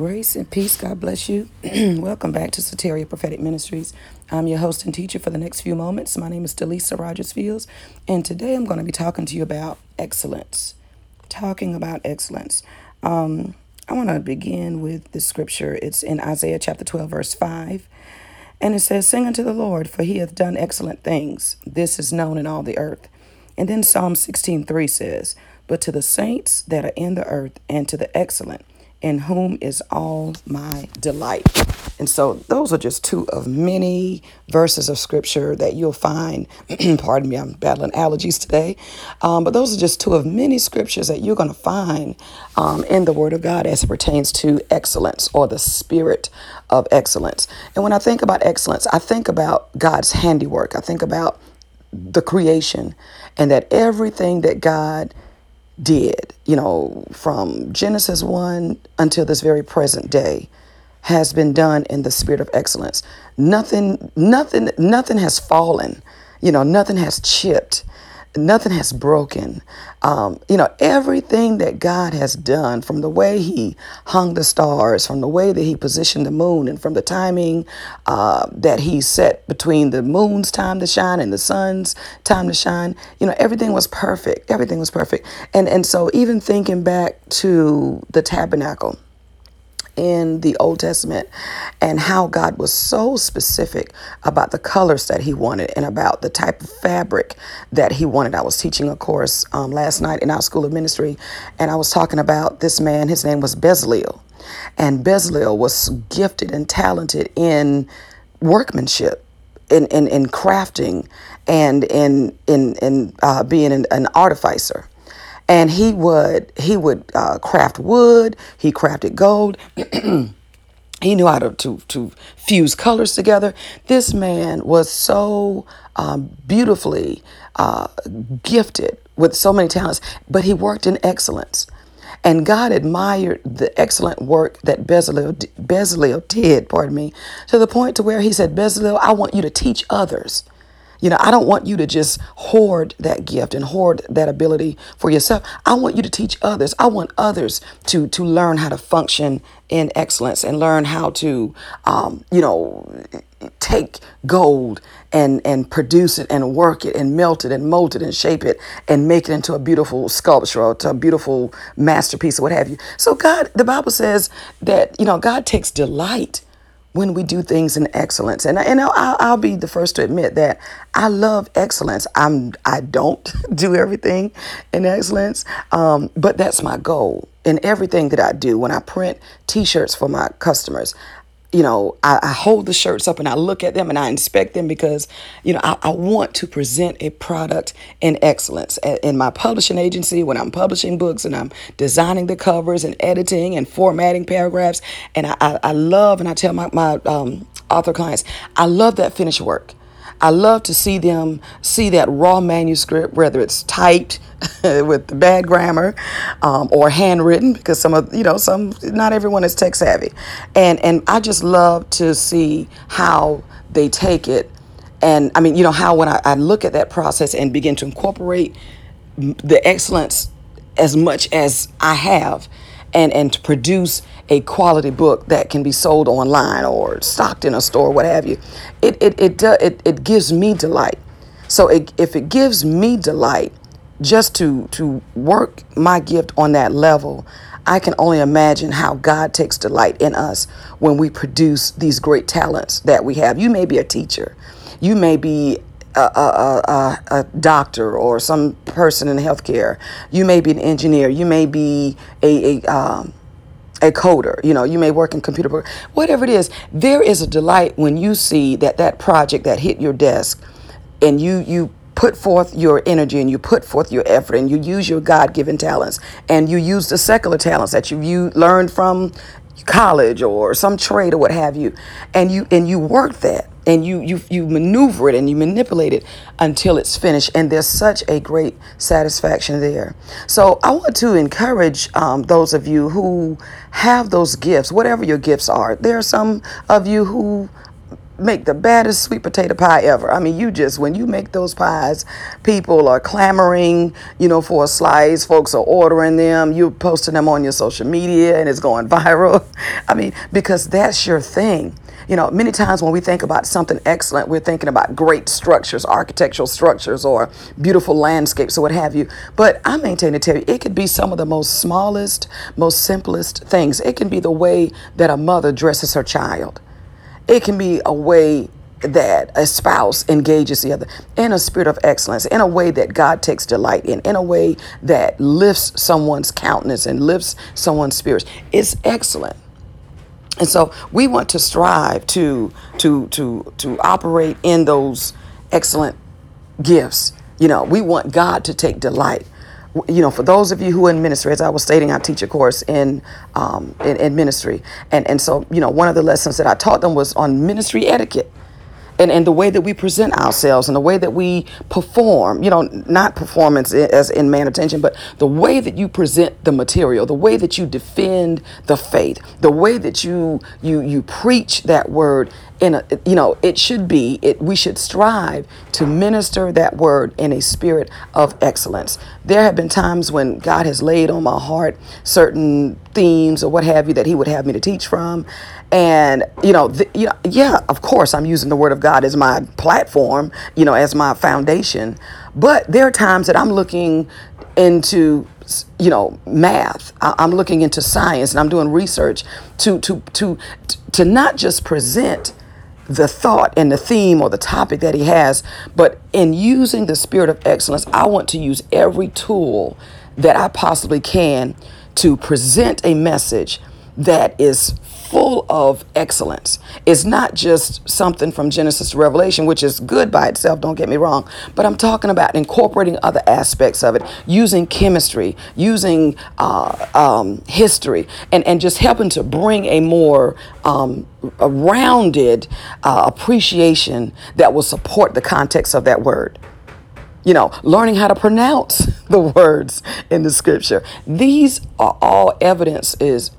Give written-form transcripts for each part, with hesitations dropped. Grace and peace. God bless you. Welcome back to Soteria Prophetic Ministries. I'm your host and teacher for the next few moments. My name is Delisa Rogers-Fields, and today I'm going to be talking to you about excellence. I want to begin with the scripture. It's in Isaiah chapter 12, verse 5. And it says, "Sing unto the Lord, for he hath done excellent things. This is known in all the earth." And then Psalm 16:3 says, "But to the saints that are in the earth, and to the excellent, in whom is all my delight." And so those are just two of many verses of scripture that you'll find. Pardon me, I'm battling allergies today. But those are just two of many scriptures that you're going to find in the Word of God as it pertains to excellence, or the spirit of excellence. And when I think about excellence, I think about God's handiwork. I think about the creation, and that everything that God did, you know, from Genesis 1 until this very present day, has been done in the spirit of excellence. Nothing has fallen, you know, nothing has chipped, nothing has broken. You know, everything that God has done, from the way he hung the stars, from the way that he positioned the moon, and from the timing that he set between the moon's time to shine and the sun's time to shine, you know, everything was perfect. Everything was perfect. And so even thinking back to the tabernacle in the Old Testament, and how God was so specific about the colors that he wanted and about the type of fabric that he wanted. I was teaching a course last night in our school of ministry, and I was talking about this man. His name was Bezalel, and Bezalel was gifted and talented in workmanship, in crafting, and in being an artificer. And he would craft wood. He crafted gold. He knew how to fuse colors together. This man was so beautifully gifted with so many talents, but he worked in excellence. And God admired the excellent work that Bezalel did, to the point to where he said, "Bezalel, I want you to teach others. You know, I don't want you to just hoard that gift and hoard that ability for yourself. I want you to teach others. I want others to learn how to function in excellence, and learn how to, take gold and produce it and work it and melt it and mold it and shape it and make it into a beautiful sculpture or to a beautiful masterpiece or what have you." So God, the Bible says that, you know, God takes delight when we do things in excellence. And I'll be the first to admit that I love excellence. I don't do everything in excellence, but that's my goal in everything that I do. When I print T-shirts for my customers, you know, I hold the shirts up and I look at them and I inspect them, because, you know, I want to present a product in excellence. In my publishing agency, when I'm publishing books and I'm designing the covers and editing and formatting paragraphs, and I love, and I tell my author clients, I love that finished work. I love to see them see that raw manuscript, whether it's typed with the bad grammar or handwritten, because not everyone is tech savvy. And I just love to see how they take it. And I mean, you know, how when I look at that process and begin to incorporate the excellence as much as I have, and to produce a quality book that can be sold online or stocked in a store, what have you, it gives me delight. So if it gives me delight just to work my gift on that level, I can only imagine how God takes delight in us when we produce these great talents that we have. You may be a teacher, you may be a doctor or some person in healthcare. You may be an engineer. You may be a coder. You know, you may work in computer program. Whatever it is, there is a delight when you see that project that hit your desk, and you put forth your energy, and you put forth your effort, and you use your God-given talents, and you use the secular talents that you learned from college or some trade or what have you, and you work that. And you maneuver it and you manipulate it until it's finished. And there's such a great satisfaction there. So I want to encourage those of you who have those gifts, whatever your gifts are. There are some of you who make the baddest sweet potato pie ever. I mean, you just, when you make those pies, people are clamoring, you know, for a slice. Folks are ordering them. You're posting them on your social media and it's going viral. I mean, because that's your thing. You know, many times when we think about something excellent, we're thinking about great structures, architectural structures, or beautiful landscapes or what have you. But I maintain to tell you, it could be some of the most smallest, most simplest things. It can be the way that a mother dresses her child. It can be a way that a spouse engages the other in a spirit of excellence, in a way that God takes delight in a way that lifts someone's countenance and lifts someone's spirits. It's excellent. And so we want to strive to operate in those excellent gifts. You know, we want God to take delight. You know, for those of you who are in ministry, as I was stating, I teach a course in ministry. And so, you know, one of the lessons that I taught them was on ministry etiquette. And the way that we present ourselves and the way that we perform, you know, not performance as in man attention, but the way that you present the material, the way that you defend the faith, the way that you preach that word in a, you know, it should be, we should strive to minister that word in a spirit of excellence. There have been times when God has laid on my heart certain themes or what have you that he would have me to teach from. And, yeah, of course, I'm using the word of God as my platform, you know, as my foundation. But there are times that I'm looking into, you know, math. I'm looking into science and I'm doing research to not just present the thought and the theme or the topic that he has, but in using the spirit of excellence, I want to use every tool that I possibly can to present a message that is full of excellence. It's not just something from Genesis to Revelation, which is good by itself, don't get me wrong, but I'm talking about incorporating other aspects of it, using chemistry, using history, and just helping to bring a more rounded appreciation that will support the context of that word. You know, learning how to pronounce the words in the scripture. These are all evidences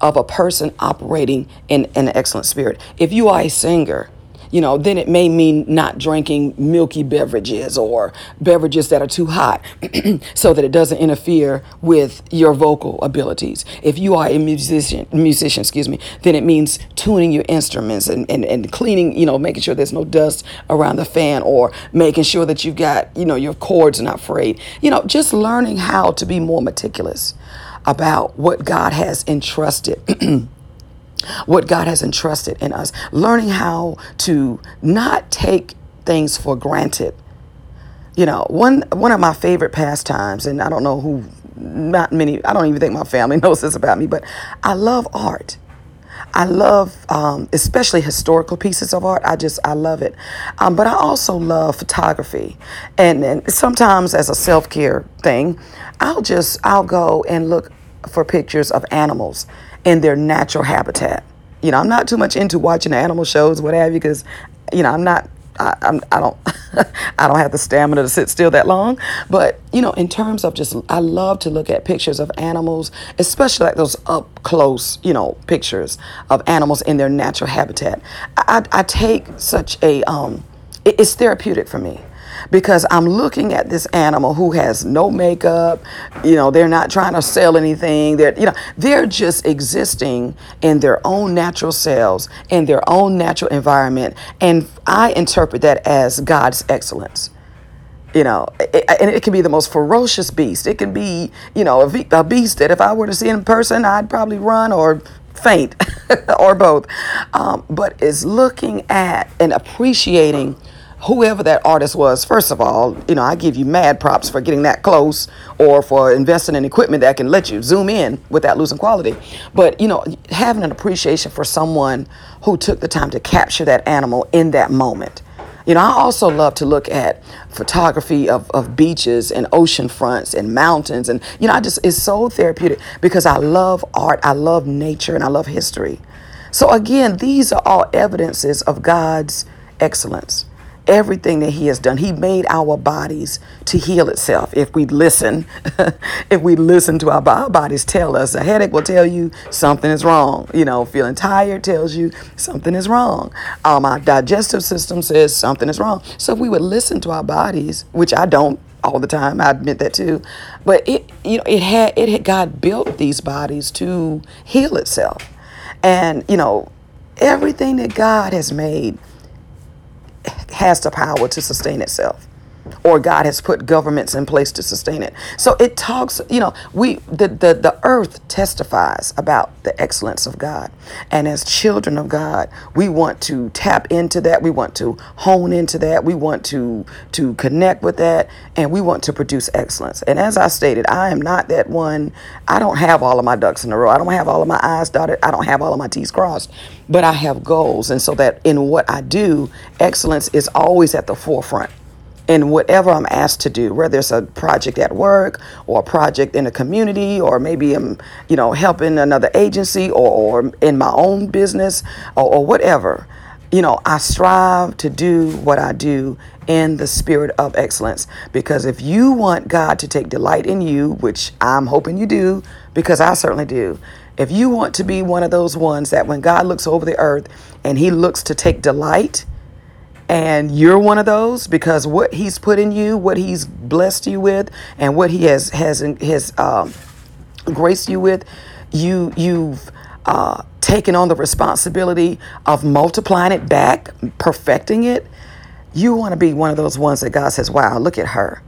of a person operating in an excellent spirit. If you are a singer, you know, then it may mean not drinking milky beverages or beverages that are too hot so that it doesn't interfere with your vocal abilities. If you are a musician, then it means tuning your instruments and cleaning, you know, making sure there's no dust around the fan or making sure that you've got, you know, your chords not frayed. You know, just learning how to be more meticulous about what God has entrusted what God has entrusted in us, learning how to not take things for granted. You know, one of my favorite pastimes, and I don't know who, not many, I don't even think my family knows this about me, but I love art. I love especially historical pieces of art. I love it. But I also love photography. And sometimes as a self-care thing, I'll go and look for pictures of animals in their natural habitat. You know, I'm not too much into watching animal shows, what have you, because, you know, I don't have the stamina to sit still that long. But, you know, in terms of just, I love to look at pictures of animals, especially like those up close, you know, pictures of animals in their natural habitat. I take such a, it's therapeutic for me. Because I'm looking at this animal who has no makeup, you know, they're not trying to sell anything. They're just existing in their own natural selves, in their own natural environment. And I interpret that as God's excellence. You know, it can be the most ferocious beast. It can be, you know, a beast that if I were to see in person, I'd probably run or faint or both. But it's looking at and appreciating whoever that artist was. First of all, you know, I give you mad props for getting that close or for investing in equipment that can let you zoom in without losing quality. But, you know, having an appreciation for someone who took the time to capture that animal in that moment. You know, I also love to look at photography of beaches and ocean fronts and mountains. And, you know, it's so therapeutic because I love art, I love nature, and I love history. So, again, these are all evidences of God's excellence. everything that he has done. He made our bodies to heal itself. If we listen, if we listen to our bodies tell us. A headache will tell you something is wrong. You know, feeling tired tells you something is wrong. Our digestive system says something is wrong. So if we would listen to our bodies, which I don't all the time, I admit that too, but God built these bodies to heal itself. And, you know, everything that God has made has the power to sustain itself, or God has put governments in place to sustain it. So it talks, you know, the earth testifies about the excellence of God. And as children of God, we want to tap into that. We want to hone into that. We want to connect with that, and we want to produce excellence. And as I stated, I am not that one. I don't have all of my ducks in a row. I don't have all of my I's dotted. I don't have all of my T's crossed, but I have goals. And so that in what I do, excellence is always at the forefront. And whatever I'm asked to do, whether it's a project at work or a project in a community, or maybe I'm, you know, helping another agency or in my own business or whatever, you know, I strive to do what I do in the spirit of excellence. Because if you want God to take delight in you, which I'm hoping you do, because I certainly do. If you want to be one of those ones that when God looks over the earth and he looks to take delight, and you're one of those, because what he's put in you, what he's blessed you with, and what he has graced you with, you've taken on the responsibility of multiplying it back, perfecting it. You want to be one of those ones that God says, wow, look at her.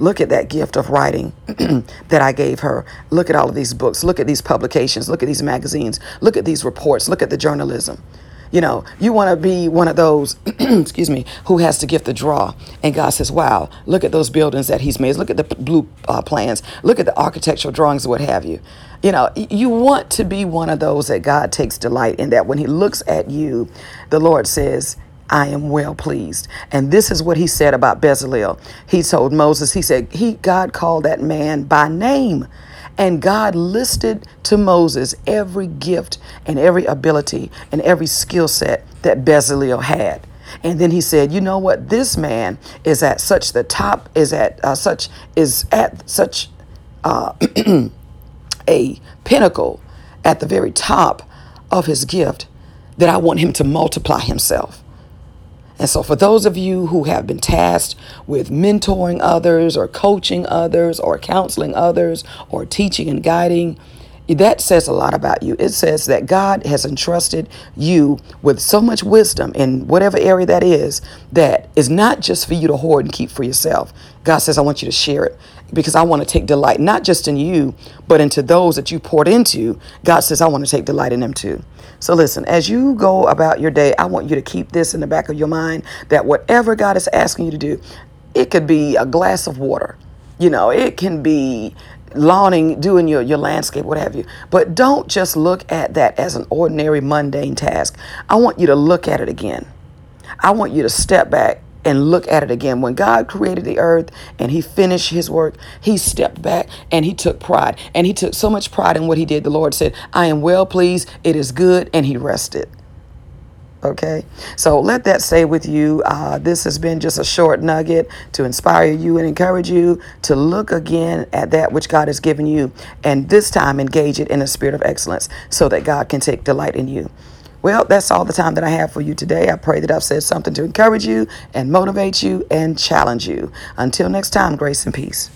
Look at that gift of writing that I gave her. Look at all of these books. Look at these publications. Look at these magazines. Look at these reports. Look at the journalism. You know, you want to be one of those, who has to gift the draw. And God says, wow, look at those buildings that he's made. Look at the blue plans. Look at the architectural drawings, what have you. You know, you want to be one of those that God takes delight in, that when he looks at you, the Lord says, I am well pleased. And this is what he said about Bezalel. He told Moses, he said, God called that man by name. And God listed to Moses every gift and every ability and every skill set that Bezalel had. And then he said, you know what? This man is at such the top, a pinnacle at the very top of his gift, that I want him to multiply himself. And so for those of you who have been tasked with mentoring others or coaching others or counseling others or teaching and guiding, that says a lot about you. It says that God has entrusted you with so much wisdom in whatever area that is not just for you to hoard and keep for yourself. God says, I want you to share it, because I want to take delight, not just in you, but into those that you poured into. God says, I want to take delight in them too. So listen, as you go about your day, I want you to keep this in the back of your mind, that whatever God is asking you to do, it could be a glass of water. You know, it can be lawning, doing your landscape, what have you. But don't just look at that as an ordinary mundane task. I want you to look at it again. I want you to step back and look at it again. When God created the earth and he finished his work, he stepped back and he took pride. And he took so much pride in what he did. The Lord said, I am well pleased. It is good. And he rested. Okay, so let that stay with you. This has been just a short nugget to inspire you and encourage you to look again at that which God has given you, and this time engage it in a spirit of excellence so that God can take delight in you. Well, that's all the time that I have for you today. I pray that I've said something to encourage you and motivate you and challenge you. Until next time, grace and peace.